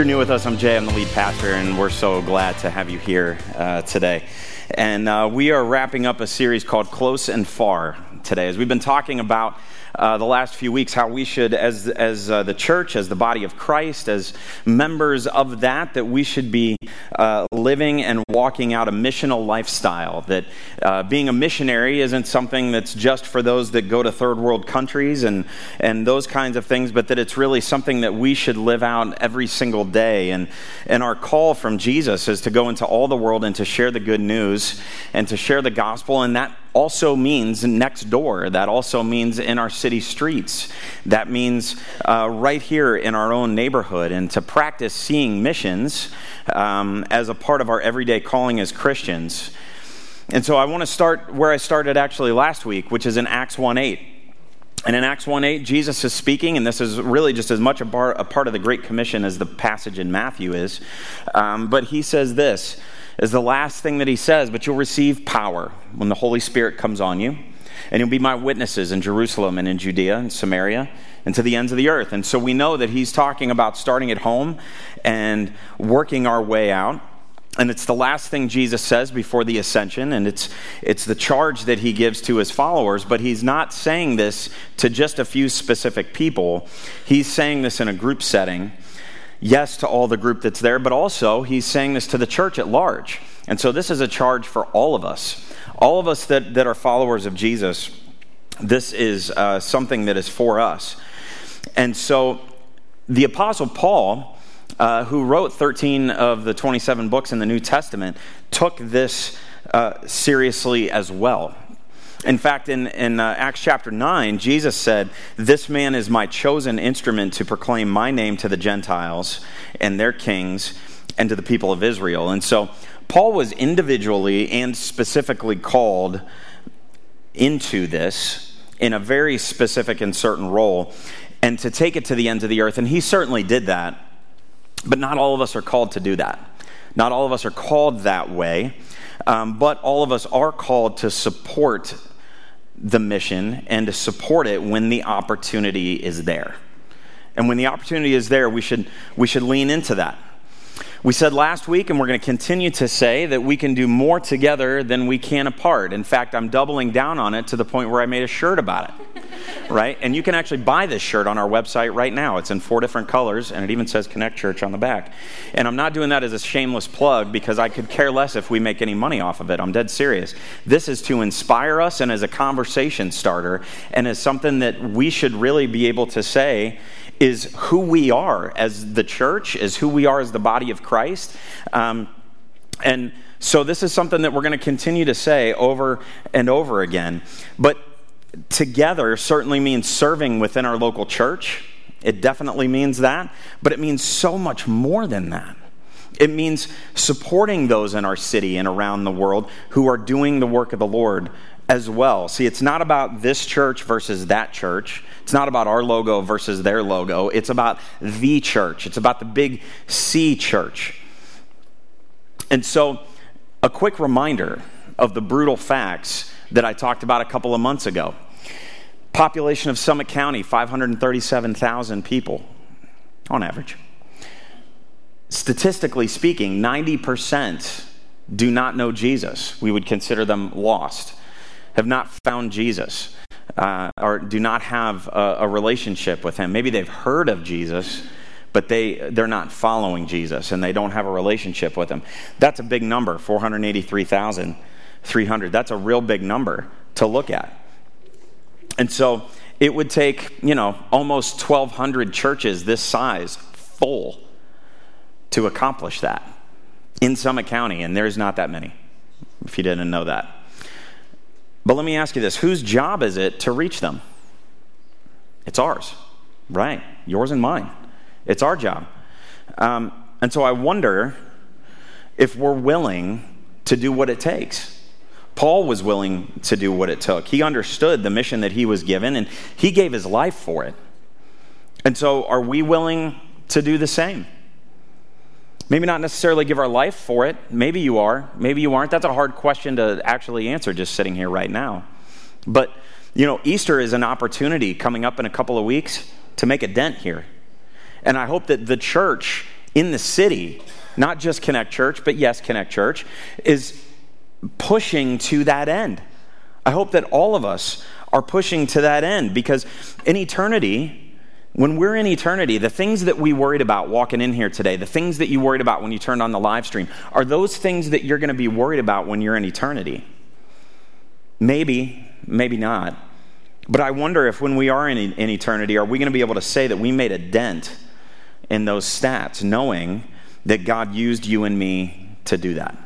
you're new with us, I'm Jay. I'm the lead pastor, and we're so glad to have you here today. And we are wrapping up a series called Close and Far today, as we've been talking about the last few weeks, how we should, as the church, as the body of Christ, as members of that we should be living and walking out a missional lifestyle, that being a missionary isn't something that's just for those that go to third world countries and those kinds of things, but that it's really something that we should live out every single day. And our call from Jesus is to go into all the world and to share the good news and to share the gospel, and that also means next door. That also means in our city streets. That means right here in our own neighborhood, and to practice seeing missions as a part of our everyday calling as Christians. And so I want to start where I started actually last week, which is in Acts 1:8. And in Acts 1:8, Jesus is speaking, and this is really just as much a part of the Great Commission as the passage in Matthew is. But he says this, is the last thing that he says, but you'll receive power when the Holy Spirit comes on you, and you'll be my witnesses in Jerusalem and in Judea and Samaria and to the ends of the earth. And so we know that he's talking about starting at home and working our way out. And it's the last thing Jesus says before the ascension, and it's the charge that he gives to his followers, but he's not saying this to just a few specific people. He's saying this in a group setting. Yes, to all the group that's there, but also he's saying this to the church at large. And so this is a charge for all of us that are followers of Jesus. This is something that is for us. And so the Apostle Paul, who wrote 13 of the 27 books in the New Testament, took this seriously as well. In fact, in Acts chapter 9, Jesus said, "This man is my chosen instrument to proclaim my name to the Gentiles and their kings and to the people of Israel." And so Paul was individually and specifically called into this in a very specific and certain role, and to take it to the ends of the earth. And he certainly did that, but not all of us are called to do that. Not all of us are called that way, but all of us are called to support the mission and to support it when the opportunity is there. And when the opportunity is there, we should lean into that. We said last week, and we're going to continue to say, that we can do more together than we can apart. In fact, I'm doubling down on it to the point where I made a shirt about it, right? And you can actually buy this shirt on our website right now. It's in 4 different colors, and it even says Connect Church on the back. And I'm not doing that as a shameless plug, because I could care less if we make any money off of it. I'm dead serious. This is to inspire us, and as a conversation starter, and as something that we should really be able to say is who we are as the church, is who we are as the body of Christ. And so this is something that we're going to continue to say over and over again. But together certainly means serving within our local church. It definitely means that, but it means so much more than that. It means supporting those in our city and around the world who are doing the work of the Lord as well. See, it's not about this church versus that church. It's not about our logo versus their logo. It's about the church. It's about the big C church. And so a quick reminder of the brutal facts that I talked about a couple of months ago. Population of Summit County, 537,000 people on average. Statistically speaking, 90% do not know Jesus. We would consider them lost. Have not found Jesus, or do not have a relationship with him. Maybe they've heard of Jesus, but they're not following Jesus, and they don't have a relationship with him. That's a big number, 483,300. That's a real big number to look at. And so it would take, almost 1,200 churches this size full to accomplish that in Summit County, and there's not that many, if you didn't know that. But let me ask you this, whose job is it to reach them? It's ours, right? Yours and mine. It's our job. And so I wonder if we're willing to do what it takes. Paul was willing to do what it took. He understood the mission that he was given, and he gave his life for it. And so are we willing to do the same? Maybe not necessarily give our life for it. Maybe you are. Maybe you aren't. That's a hard question to actually answer just sitting here right now. But, Easter is an opportunity coming up in a couple of weeks to make a dent here. And I hope that the church in the city, not just Connect Church, but yes, Connect Church, is pushing to that end. I hope that all of us are pushing to that end, because in eternity, when we're in eternity, the things that we worried about walking in here today, the things that you worried about when you turned on the live stream, are those things that you're going to be worried about when you're in eternity? Maybe, maybe not. But I wonder if when we are in eternity, are we going to be able to say that we made a dent in those stats, knowing that God used you and me to do that?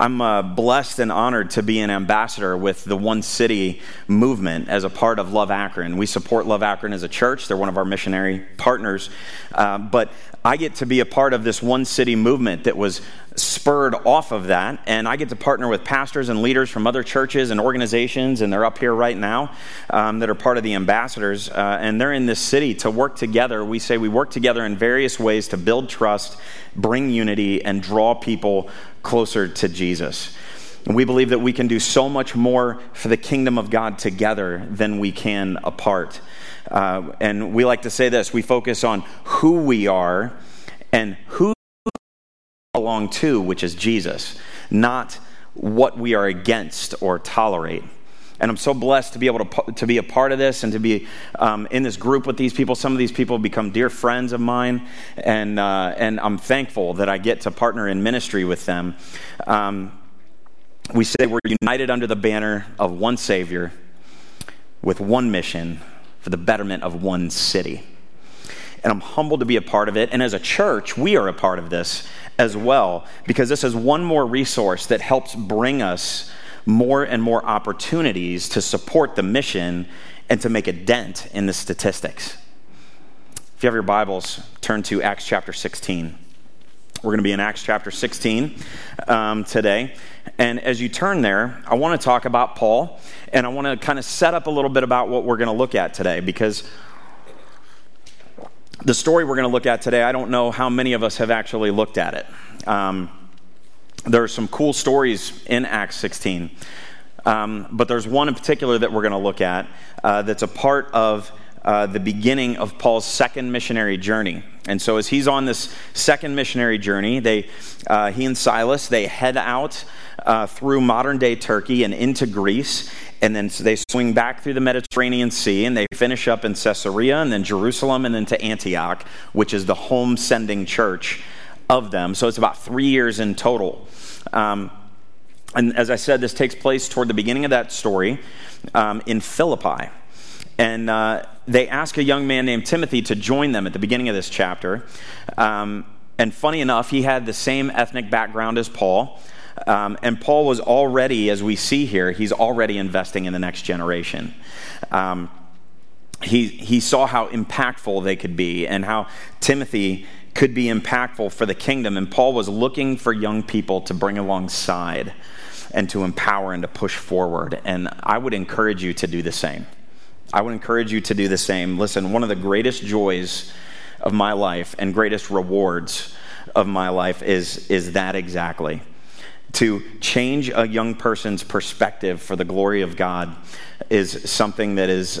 I'm blessed and honored to be an ambassador with the One City movement as a part of Love Akron. We support Love Akron as a church. They're one of our missionary partners. But I get to be a part of this One City movement that was spurred off of that. And I get to partner with pastors and leaders from other churches and organizations, and they're up here right now, that are part of the ambassadors. And they're in this city to work together. We say we work together in various ways to build trust, bring unity, and draw people closer to Jesus. And we believe that we can do so much more for the kingdom of God together than we can apart. And we like to say this: we focus on who we are and who we belong to, which is Jesus, not what we are against or tolerate. And I'm so blessed to be able to be a part of this and to be in this group with these people. Some of these people become dear friends of mine, and I'm thankful that I get to partner in ministry with them. We say we're united under the banner of one Savior with one mission for the betterment of one city. And I'm humbled to be a part of it. And as a church, we are a part of this as well, because this is one more resource that helps bring us more and more opportunities to support the mission and to make a dent in the statistics. If you have your Bibles, turn to Acts chapter 16. We're going to be in Acts chapter 16 today. And as you turn there, I want to talk about Paul, and I want to kind of set up a little bit about what we're going to look at today, because the story we're going to look at today, I don't know how many of us have actually looked at it. There are some cool stories in Acts 16, but there's one in particular that we're going to look at that's a part of the beginning of Paul's second missionary journey. And so as he's on this second missionary journey, he and Silas, they head out through modern-day Turkey and into Greece, and then they swing back through the Mediterranean Sea, and they finish up in Caesarea, and then Jerusalem, and then to Antioch, which is the home-sending church of them. So it's about 3 years in total. And as I said, this takes place toward the beginning of that story in Philippi. And they ask a young man named Timothy to join them at the beginning of this chapter. And funny enough, he had the same ethnic background as Paul. And Paul was already, as we see here, he's already investing in the next generation. He saw how impactful they could be and how Timothy could be impactful for the kingdom. And Paul was looking for young people to bring alongside and to empower and to push forward. And I would encourage you to do the same. I would encourage you to do the same. Listen, one of the greatest joys of my life and greatest rewards of my life is that exactly. To change a young person's perspective for the glory of God is something that is...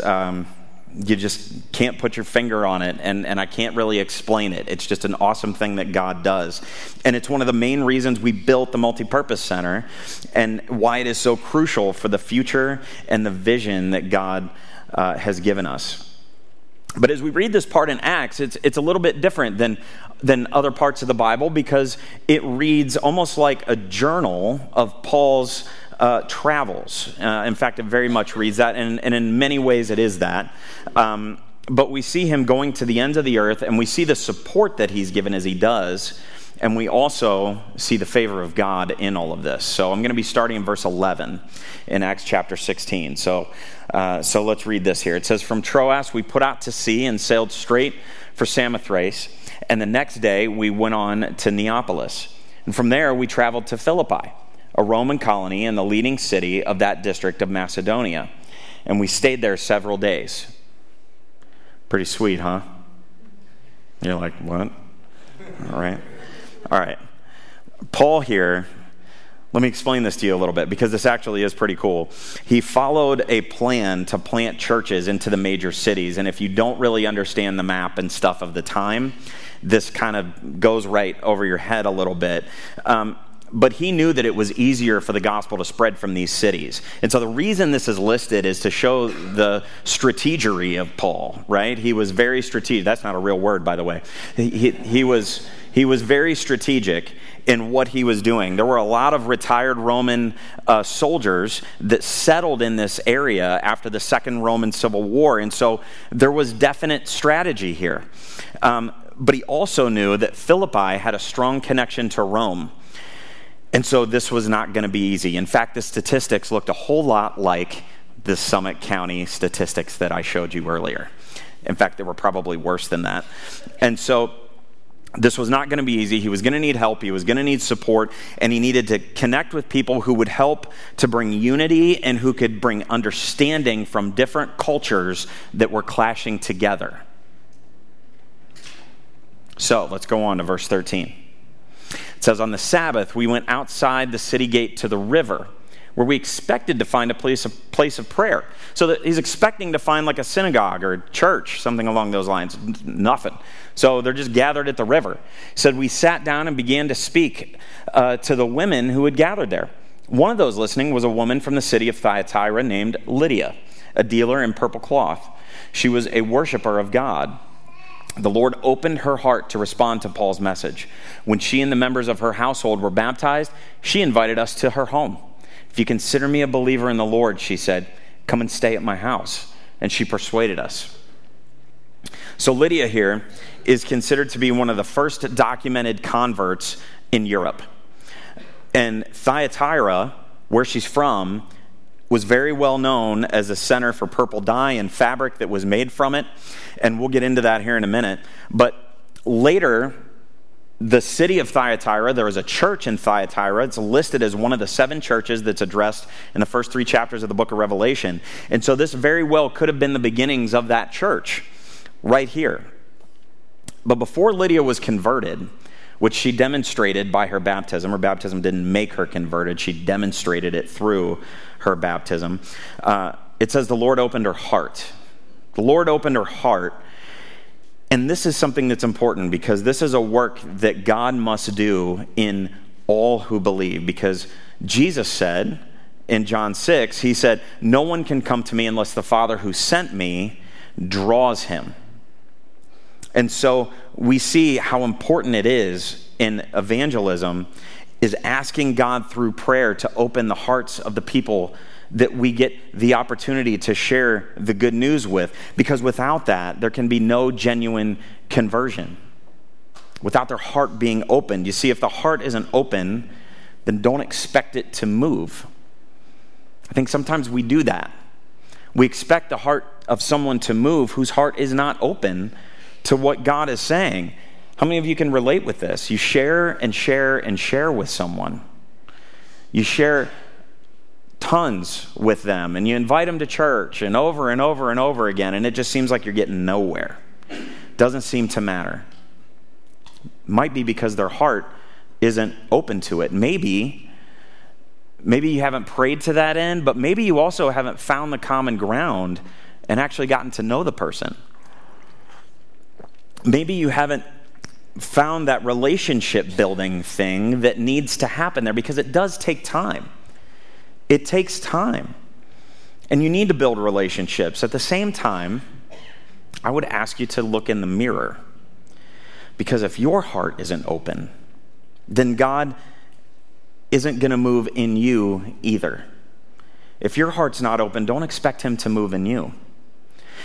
you just can't put your finger on it, and I can't really explain it. It's just an awesome thing that God does. And it's one of the main reasons we built the Multipurpose Center and why it is so crucial for the future and the vision that God has given us. But as we read this part in Acts, it's a little bit different than other parts of the Bible, because it reads almost like a journal of Paul's travels. In fact, it very much reads that, and in many ways it is that. But we see him going to the ends of the earth, and we see the support that he's given as he does, and we also see the favor of God in all of this. So I'm going to be starting in verse 11 in Acts chapter 16. So let's read this here. It says, "From Troas we put out to sea and sailed straight for Samothrace, and the next day we went on to Neapolis. And from there we traveled to Philippi, a Roman colony and the leading city of that district of Macedonia. And we stayed there several days." Pretty sweet, huh? You're like, what? All right. Paul here Let me explain this to you a little bit, because this actually is pretty cool. He followed a plan to plant churches into the major cities, and if you don't really understand the map and stuff of the time, this kind of goes right over your head a little bit. But he knew that it was easier for the gospel to spread from these cities. And so the reason this is listed is to show the strategery of Paul, right? He was very strategic. That's not a real word, by the way. He was very strategic in what he was doing. There were a lot of retired Roman soldiers that settled in this area after the Second Roman Civil War, and so there was definite strategy here. But he also knew that Philippi had a strong connection to Rome, and so this was not going to be easy. In fact, the statistics looked a whole lot like the Summit County statistics that I showed you earlier. In fact, they were probably worse than that. And so this was not going to be easy. He was going to need help. He was going to need support. And he needed to connect with people who would help to bring unity and who could bring understanding from different cultures that were clashing together. So let's go on to verse 13. It says, on the Sabbath, we went outside the city gate to the river, where we expected to find a place of prayer. So that he's expecting to find like a synagogue or a church, something along those lines. Nothing. So they're just gathered at the river. He said, we sat down and began to speak to the women who had gathered there. One of those listening was a woman from the city of Thyatira named Lydia, a dealer in purple cloth. She was a worshiper of God. The Lord opened her heart to respond to Paul's message. When she and the members of her household were baptized, she invited us to her home. If you consider me a believer in the Lord, she said, come and stay at my house. And she persuaded us. So Lydia here is considered to be one of the first documented converts in Europe. And Thyatira, where she's from, was very well known as a center for purple dye and fabric that was made from it. And we'll get into that here in a minute. But later, the city of Thyatira, there was a church in Thyatira. It's listed as one of the 7 churches that's addressed in the first 3 chapters of the book of Revelation. And so this very well could have been the beginnings of that church right here. But before Lydia was converted, which she demonstrated by her baptism didn't make her converted. She demonstrated it through her baptism. It says the Lord opened her heart. The Lord opened her heart. And this is something that's important, because this is a work that God must do in all who believe, because Jesus said in John 6, he said, no one can come to me unless the Father who sent me draws him. And so we see how important it is in evangelism is asking God through prayer to open the hearts of the people that we get the opportunity to share the good news with, because without that, there can be no genuine conversion. Without their heart being opened. You see, if the heart isn't open, then don't expect it to move. I think sometimes we do that. We expect the heart of someone to move whose heart is not open to what God is saying. How many of you can relate with this? You share and share and share with someone. You share tons with them, and you invite them to church, and over and over and over again, and it just seems like you're getting nowhere. Doesn't seem to matter. Might be because their heart isn't open to it. Maybe you haven't prayed to that end, but maybe you also haven't found the common ground and actually gotten to know the person. Maybe you haven't found that relationship building thing that needs to happen there, because it does take time. It takes time. And you need to build relationships. At the same time, I would ask you to look in the mirror. Because if your heart isn't open, then God isn't going to move in you either. If your heart's not open, don't expect him to move in you.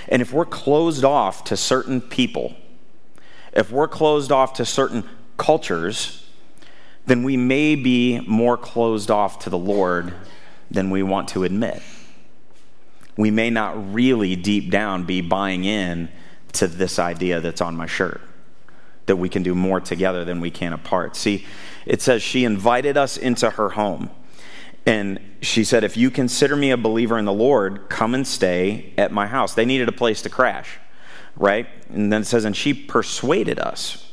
And if we're closed off to certain people, if we're closed off to certain cultures, then we may be more closed off to the Lord than we want to admit. We may not really deep down be buying in to this idea that's on my shirt, that we can do more together than we can apart. See, it says she invited us into her home, and she said, if you consider me a believer in the Lord, come and stay at my house. They needed a place to crash, right? And then it says, and she persuaded us.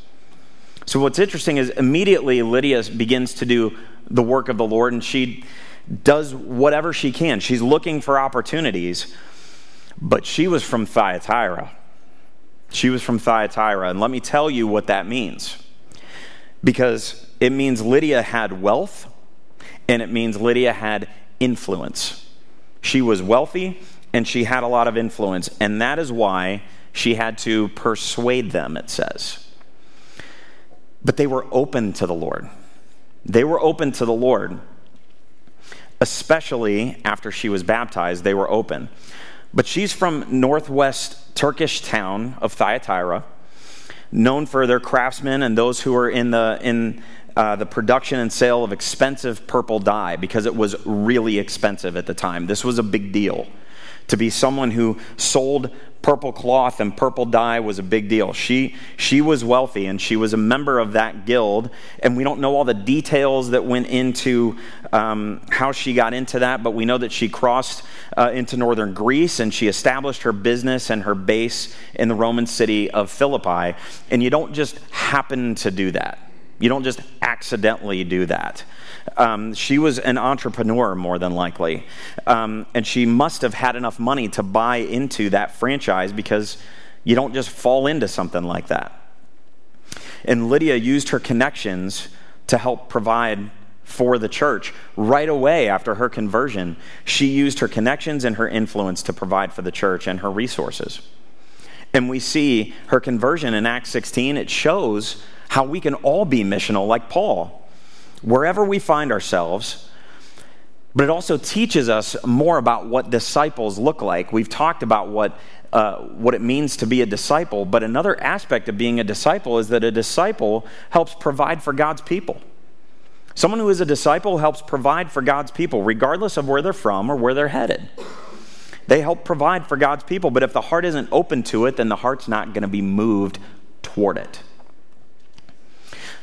So what's interesting is immediately Lydia begins to do the work of the Lord, and she does whatever she can. She's looking for opportunities, but she was from Thyatira. She was from Thyatira, and let me tell you what that means, because it means Lydia had wealth, and it means Lydia had influence. She was wealthy, and she had a lot of influence, and that is why she had to persuade them, it says. But they were open to the Lord. They were open to the Lord, especially after she was baptized. They were open. But she's from northwest Turkish town of Thyatira, known for their craftsmen and those who were in the production and sale of expensive purple dye, because it was really expensive at the time. This was a big deal. To be someone who sold purple cloth and purple dye was a big deal. She was wealthy, and she was a member of that guild. And we don't know all the details that went into how she got into that, but we know that she crossed into northern Greece, and she established her business and her base in the Roman city of Philippi. And you don't just happen to do that. You don't just accidentally do that. She was an entrepreneur, more than likely. And she must have had enough money to buy into that franchise, because you don't just fall into something like that. And Lydia used her connections to help provide for the church. Right away after her conversion, she used her connections and her influence to provide for the church and her resources. And we see her conversion in Acts 16. It shows how we can all be missional like Paul, wherever we find ourselves. But it also teaches us more about what disciples look like. We've talked about what it means to be a disciple, but another aspect of being a disciple is that a disciple helps provide for God's people. Someone who is a disciple helps provide for God's people, regardless of where they're from or where they're headed. They help provide for God's people, but if the heart isn't open to it, then the heart's not going to be moved toward it.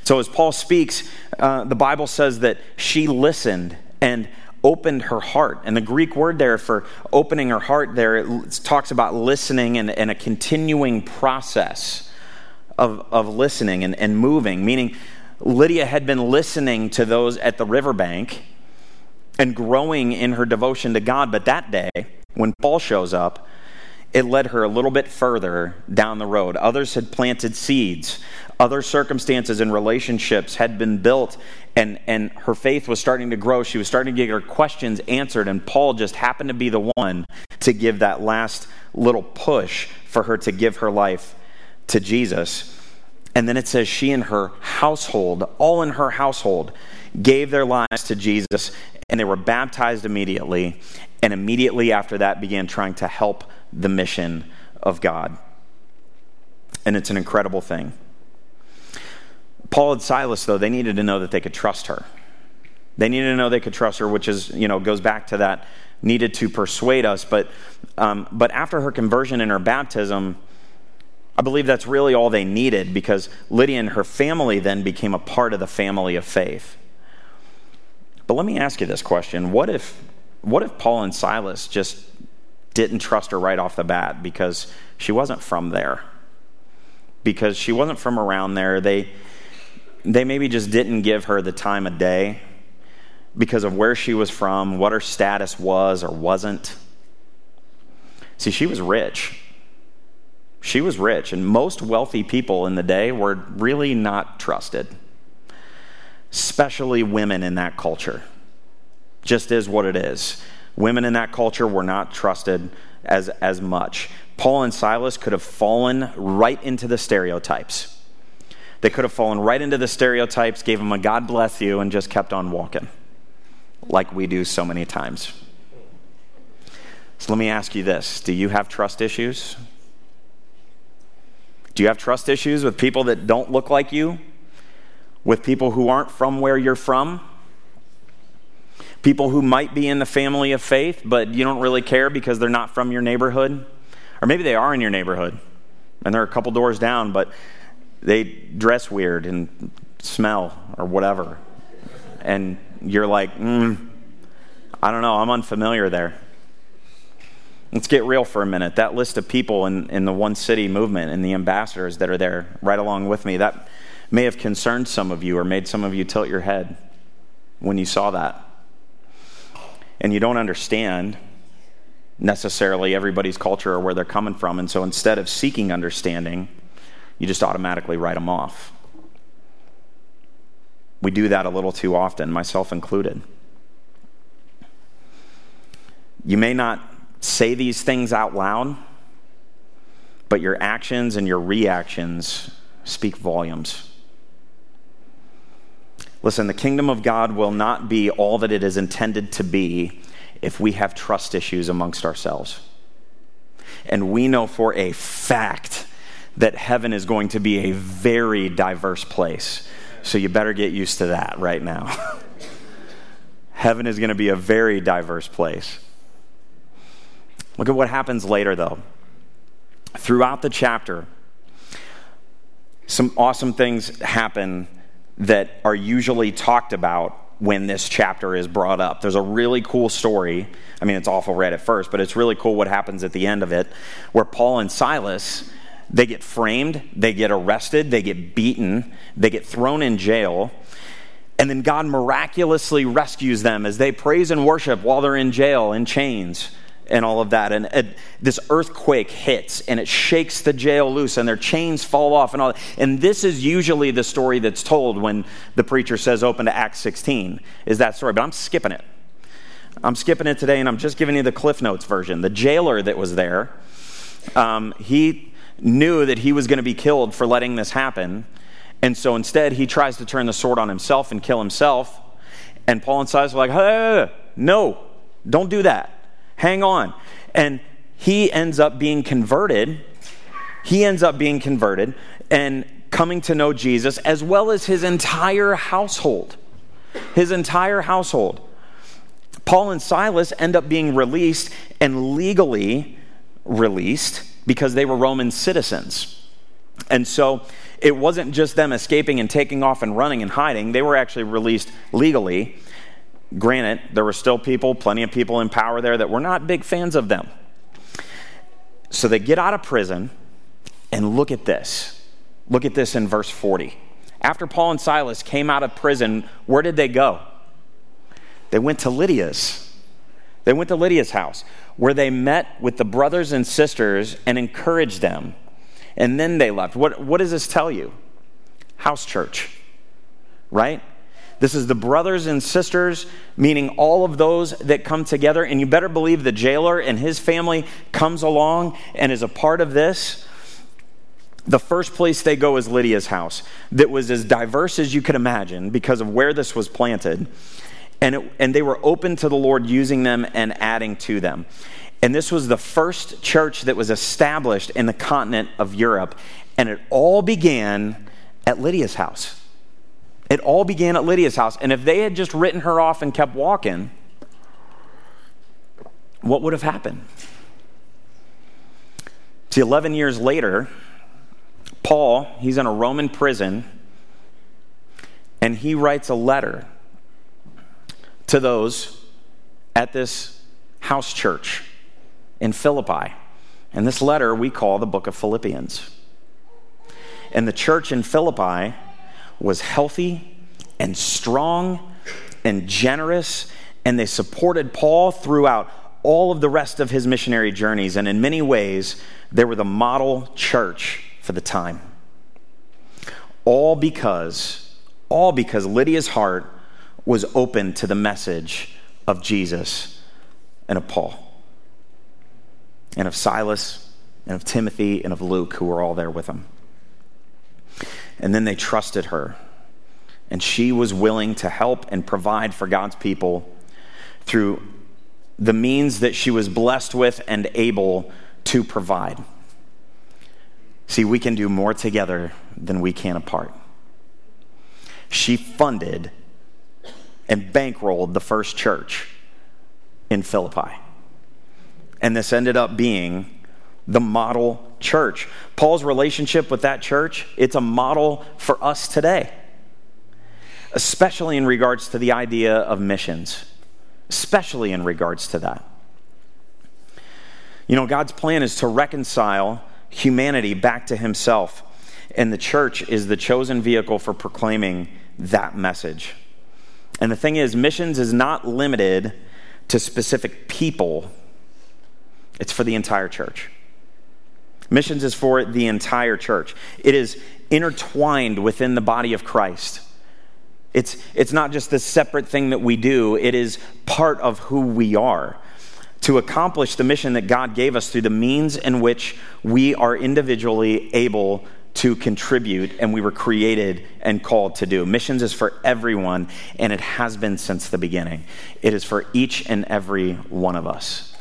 So as Paul speaks, the Bible says that she listened and opened her heart. And the Greek word there for opening her heart there, it talks about listening and a continuing process of listening and moving, meaning Lydia had been listening to those at the riverbank and growing in her devotion to God. But that day, when Paul shows up, it led her a little bit further down the road. Others had planted seeds. Other circumstances and relationships had been built, and her faith was starting to grow. She was starting to get her questions answered, and Paul just happened to be the one to give that last little push for her to give her life to Jesus. And then it says she and her household, all in her household, gave their lives to Jesus, and they were baptized immediately, and immediately after that began trying to help the mission of God. And it's an incredible thing. Paul and Silas, though, they needed to know that they could trust her. They needed to know they could trust her, which is, goes back to that needed to persuade us. But after her conversion and her baptism, I believe that's really all they needed, because Lydia and her family then became a part of the family of faith. But let me ask you this question. What if Paul and Silas just didn't trust her right off the bat, because she wasn't from there, because she wasn't from around there? They maybe just didn't give her the time of day because of where she was from, what her status was or wasn't. See, she was rich. She was rich, and most wealthy people in the day were really not trusted, especially women in that culture. Just is what it is. Women in that culture were not trusted as much. Paul and Silas could have fallen right into the stereotypes. They could have fallen right into the stereotypes, gave them a God bless you, and just kept on walking, like we do so many times. So let me ask you this. Do you have trust issues? Do you have trust issues with people that don't look like you? With people who aren't from where you're from? People who might be in the family of faith, but you don't really care because they're not from your neighborhood? Or maybe they are in your neighborhood, and they're a couple doors down, but they dress weird and smell or whatever. And you're like, I don't know, I'm unfamiliar there. Let's get real for a minute. That list of people in the One City movement and the ambassadors that are there right along with me, that may have concerned some of you or made some of you tilt your head. when you saw that. And you don't understand necessarily everybody's culture or where they're coming from. And so instead of seeking understanding, you just automatically write them off. We do that a little too often, myself included. You may not say these things out loud, but your actions and your reactions speak volumes. Listen, the kingdom of God will not be all that it is intended to be if we have trust issues amongst ourselves. And we know for a fact that heaven is going to be a very diverse place. So you better get used to that right now. Heaven is going to be a very diverse place. Look at what happens later, though. Throughout the chapter, some awesome things happen that are usually talked about when this chapter is brought up. There's a really cool story. I mean, it's awful read at first, but it's really cool what happens at the end of it, where Paul and Silas, they get framed, they get arrested, they get beaten, they get thrown in jail, and then God miraculously rescues them as they praise and worship while they're in jail, in chains, and all of that. And this earthquake hits, and it shakes the jail loose, and their chains fall off, and all that. And this is usually the story that's told when the preacher says open to Acts 16, is that story. But I'm skipping it. I'm skipping it today, and I'm just giving you the Cliff Notes version. The jailer that was there, he knew that he was going to be killed for letting this happen. And so instead, he tries to turn the sword on himself and kill himself. And Paul and Silas are like, hey, no, don't do that. Hang on. And he ends up being converted. He ends up being converted and coming to know Jesus, as well as his entire household. His entire household. Paul and Silas end up being released, and legally released, because they were Roman citizens. And so it wasn't just them escaping and taking off and running and hiding. They were actually released legally. Granted, there were still people, plenty of people in power there that were not big fans of them. So they get out of prison, and look at this. Look at this in verse 40. After Paul and Silas came out of prison, where did they go? They went to Lydia's. They went to Lydia's house, where they met with the brothers and sisters and encouraged them. And then they left. What does this tell you? House church, right? This is the brothers and sisters, meaning all of those that come together. And you better believe the jailer and his family comes along and is a part of this. The first place they go is Lydia's house, that was as diverse as you could imagine because of where this was planted. And they were open to the Lord using them and adding to them. And this was the first church that was established in the continent of Europe. And it all began at Lydia's house. It all began at Lydia's house. And if they had just written her off and kept walking, what would have happened? See, 11 years later, Paul, he's in a Roman prison, and he writes a letter to those at this house church in Philippi. And this letter we call the book of Philippians. And the church in Philippi was healthy and strong and generous, and they supported Paul throughout all of the rest of his missionary journeys. And in many ways, they were the model church for the time. All because Lydia's heart was open to the message of Jesus and of Paul and of Silas and of Timothy and of Luke, who were all there with him. And then they trusted her, and she was willing to help and provide for God's people through the means that she was blessed with and able to provide. See, we can do more together than we can apart. She funded and bankrolled the first church in Philippi. And this ended up being the model church. Paul's relationship with that church, it's a model for us today, especially in regards to the idea of missions, especially in regards to that. You know, God's plan is to reconcile humanity back to himself, and the church is the chosen vehicle for proclaiming that message. And the thing is, missions is not limited to specific people. It's for the entire church. Missions is for the entire church. It is intertwined within the body of Christ. It's not just this separate thing that we do. It is part of who we are. To accomplish the mission that God gave us through the means in which we are individually able to contribute and we were created and called to do. Missions is for everyone, and it has been since the beginning. It is for each and every one of us.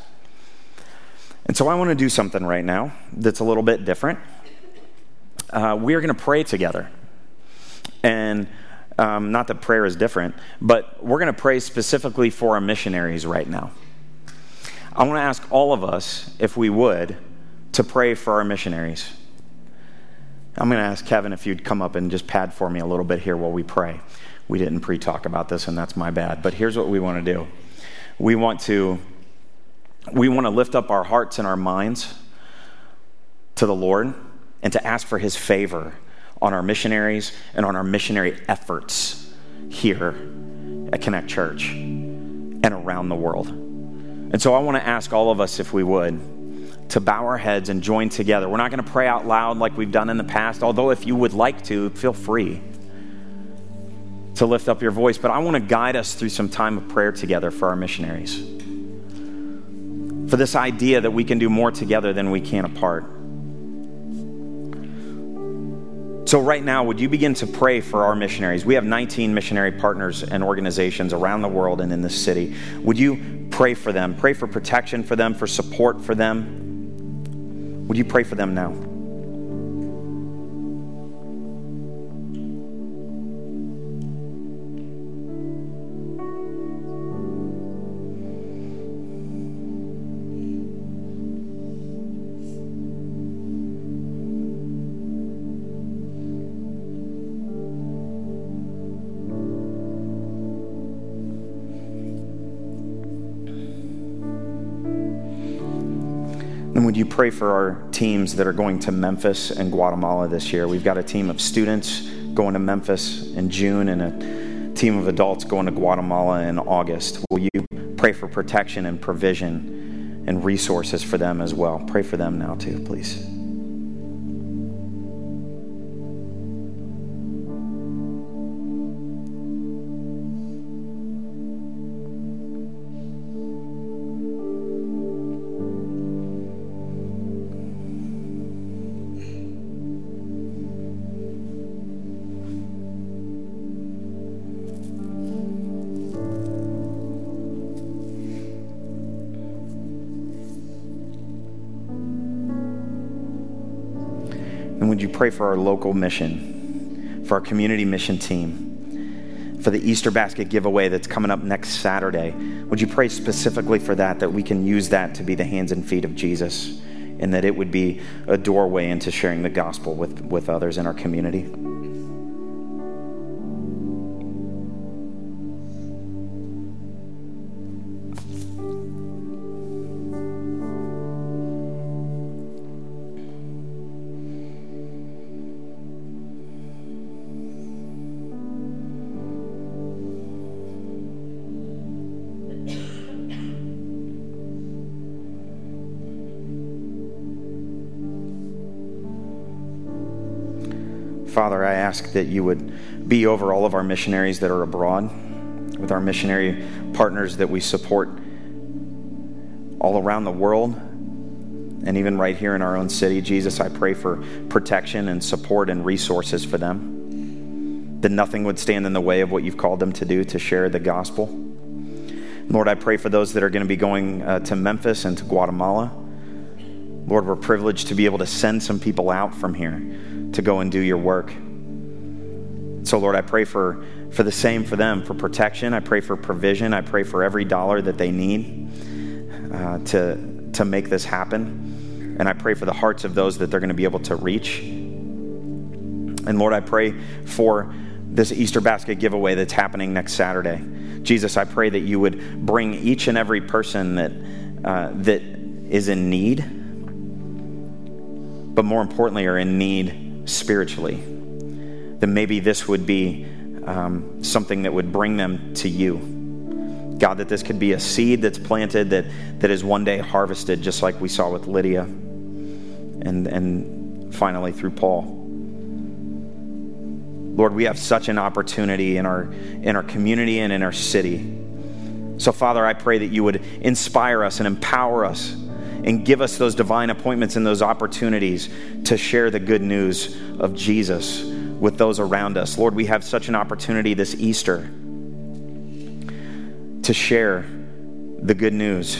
And so I want to do something right now that's a little bit different. We are going to pray together. And not that prayer is different, but we're going to pray specifically for our missionaries right now. I want to ask all of us, if we would, to pray for our missionaries. I'm going to ask Kevin if you'd come up and just pad for me a little bit here while we pray. We didn't pre-talk about this, and that's my bad. But here's what we want to do. We want to lift up our hearts and our minds to the Lord and to ask for his favor on our missionaries and on our missionary efforts here at Connect Church and around the world. And so I want to ask all of us, if we would, to bow our heads and join together. We're not going to pray out loud like we've done in the past, although if you would like to, feel free to lift up your voice. But I want to guide us through some time of prayer together for our missionaries, for this idea that we can do more together than we can apart. So right now, would you begin to pray for our missionaries? We have 19 missionary partners and organizations around the world and in this city. Would you pray for them? Pray for protection for them, for support for them. Would you pray for them now? You pray for our teams that are going to Memphis and Guatemala this year. We've got a team of students going to Memphis in June and a team of adults going to Guatemala in August. Will you pray for protection and provision and resources for them as well? Pray for them now too, please. Pray for our local mission, for our community mission team, for the Easter basket giveaway that's coming up next Saturday. Would you pray specifically for that we can use that to be the hands and feet of Jesus, and that it would be a doorway into sharing the gospel with others in our community? Father, I ask that you would be over all of our missionaries that are abroad, with our missionary partners that we support all around the world, and even right here in our own city. Jesus, I pray for protection and support and resources for them, that nothing would stand in the way of what you've called them to do, to share the gospel. Lord, I pray for those that are going to be going to Memphis and to Guatemala. Lord, we're privileged to be able to send some people out from here to go and do your work. So Lord, I pray for the same for them, for protection. I pray for provision. I pray for every dollar that they need to make this happen. And I pray for the hearts of those that they're going to be able to reach. And Lord, I pray for this Easter basket giveaway that's happening next Saturday. Jesus, I pray that you would bring each and every person that is in need, but more importantly are in need spiritually, then maybe this would be something that would bring them to you. God, that this could be a seed that's planted that is one day harvested, just like we saw with Lydia and finally through Paul. Lord, we have such an opportunity in our community and in our city. So, Father, I pray that you would inspire us and empower us and give us those divine appointments and those opportunities to share the good news of Jesus with those around us. Lord, we have such an opportunity this Easter to share the good news.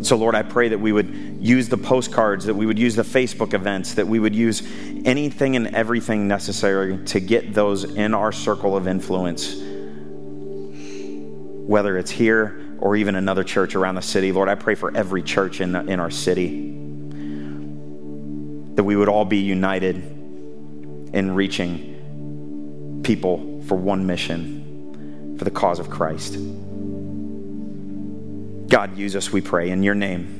So, Lord, I pray that we would use the postcards, that we would use the Facebook events, that we would use anything and everything necessary to get those in our circle of influence, whether it's here or even another church around the city. Lord, I pray for every church in our city, that we would all be united in reaching people for one mission, for the cause of Christ. God, use us, we pray, in your name.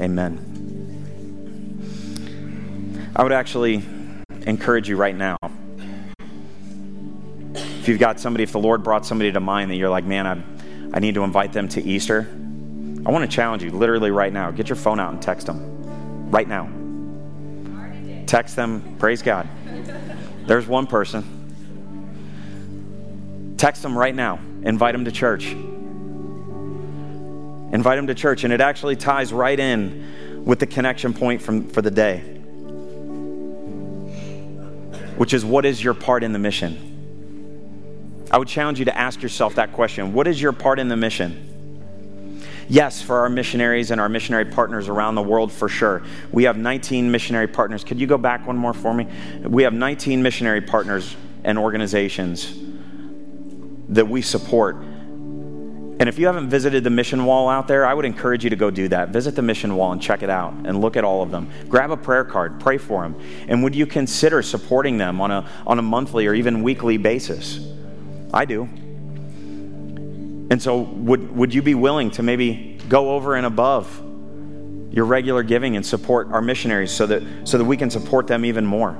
Amen. I would actually encourage you right now, if you've got somebody, if the Lord brought somebody to mind that you're like, man, I need to invite them to Easter, I want to challenge you literally right now. Get your phone out and text them right now. Text them. Praise God. There's one person. Text them right now. Invite them to church. Invite them to church. And it actually ties right in with the connection point for the day, which is, what is your part in the mission? I would challenge you to ask yourself that question. What is your part in the mission? Yes, for our missionaries and our missionary partners around the world, for sure. We have 19 missionary partners. Could you go back one more for me? We have 19 missionary partners and organizations that we support. And if you haven't visited the mission wall out there, I would encourage you to go do that. Visit the mission wall and check it out and look at all of them. Grab a prayer card, pray for them. And would you consider supporting them on a monthly or even weekly basis? I do. And so would you be willing to maybe go over and above your regular giving and support our missionaries so that we can support them even more?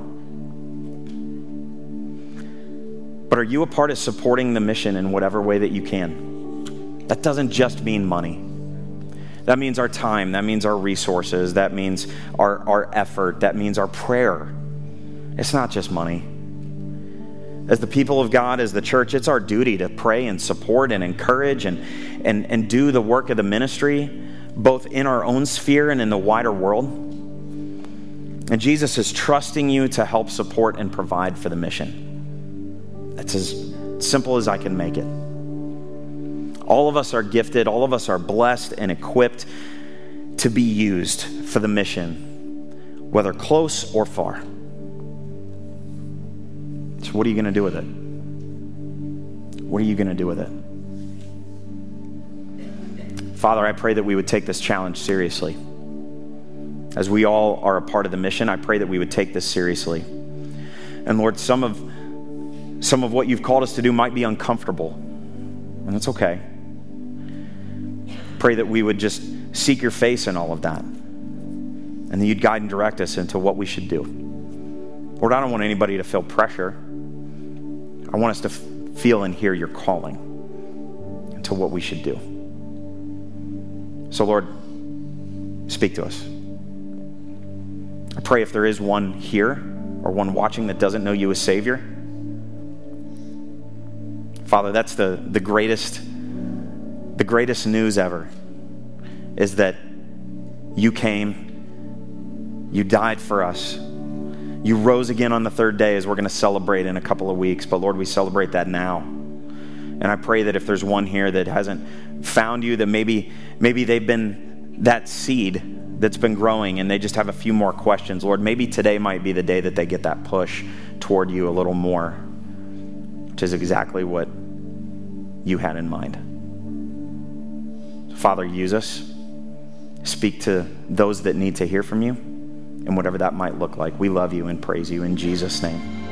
But are you a part of supporting the mission in whatever way that you can? That doesn't just mean money. That means our time. That means our resources. That means our effort. That means our prayer. It's not just money. As the people of God, as the church, it's our duty to pray and support and encourage and do the work of the ministry, both in our own sphere and in the wider world. And Jesus is trusting you to help support and provide for the mission. That's as simple as I can make it. All of us are gifted, all of us are blessed and equipped to be used for the mission, whether close or far. So what are you going to do with it? What are you going to do with it? Father, I pray that we would take this challenge seriously. As we all are a part of the mission, I pray that we would take this seriously. And Lord, some of what you've called us to do might be uncomfortable, and that's okay. Pray that we would just seek your face in all of that, and that you'd guide and direct us into what we should do. Lord, I don't want anybody to feel pressure. I want us to feel and hear your calling to what we should do. So, Lord, speak to us. I pray if there is one here or one watching that doesn't know you as Savior, Father, that's the greatest news ever, is that you came, you died for us, you rose again on the third day, as we're going to celebrate in a couple of weeks. But Lord, we celebrate that now. And I pray that if there's one here that hasn't found you, that maybe they've been that seed that's been growing and they just have a few more questions. Lord, maybe today might be the day that they get that push toward you a little more, which is exactly what you had in mind. Father, use us. Speak to those that need to hear from you, and whatever that might look like. We love you and praise you in Jesus' name.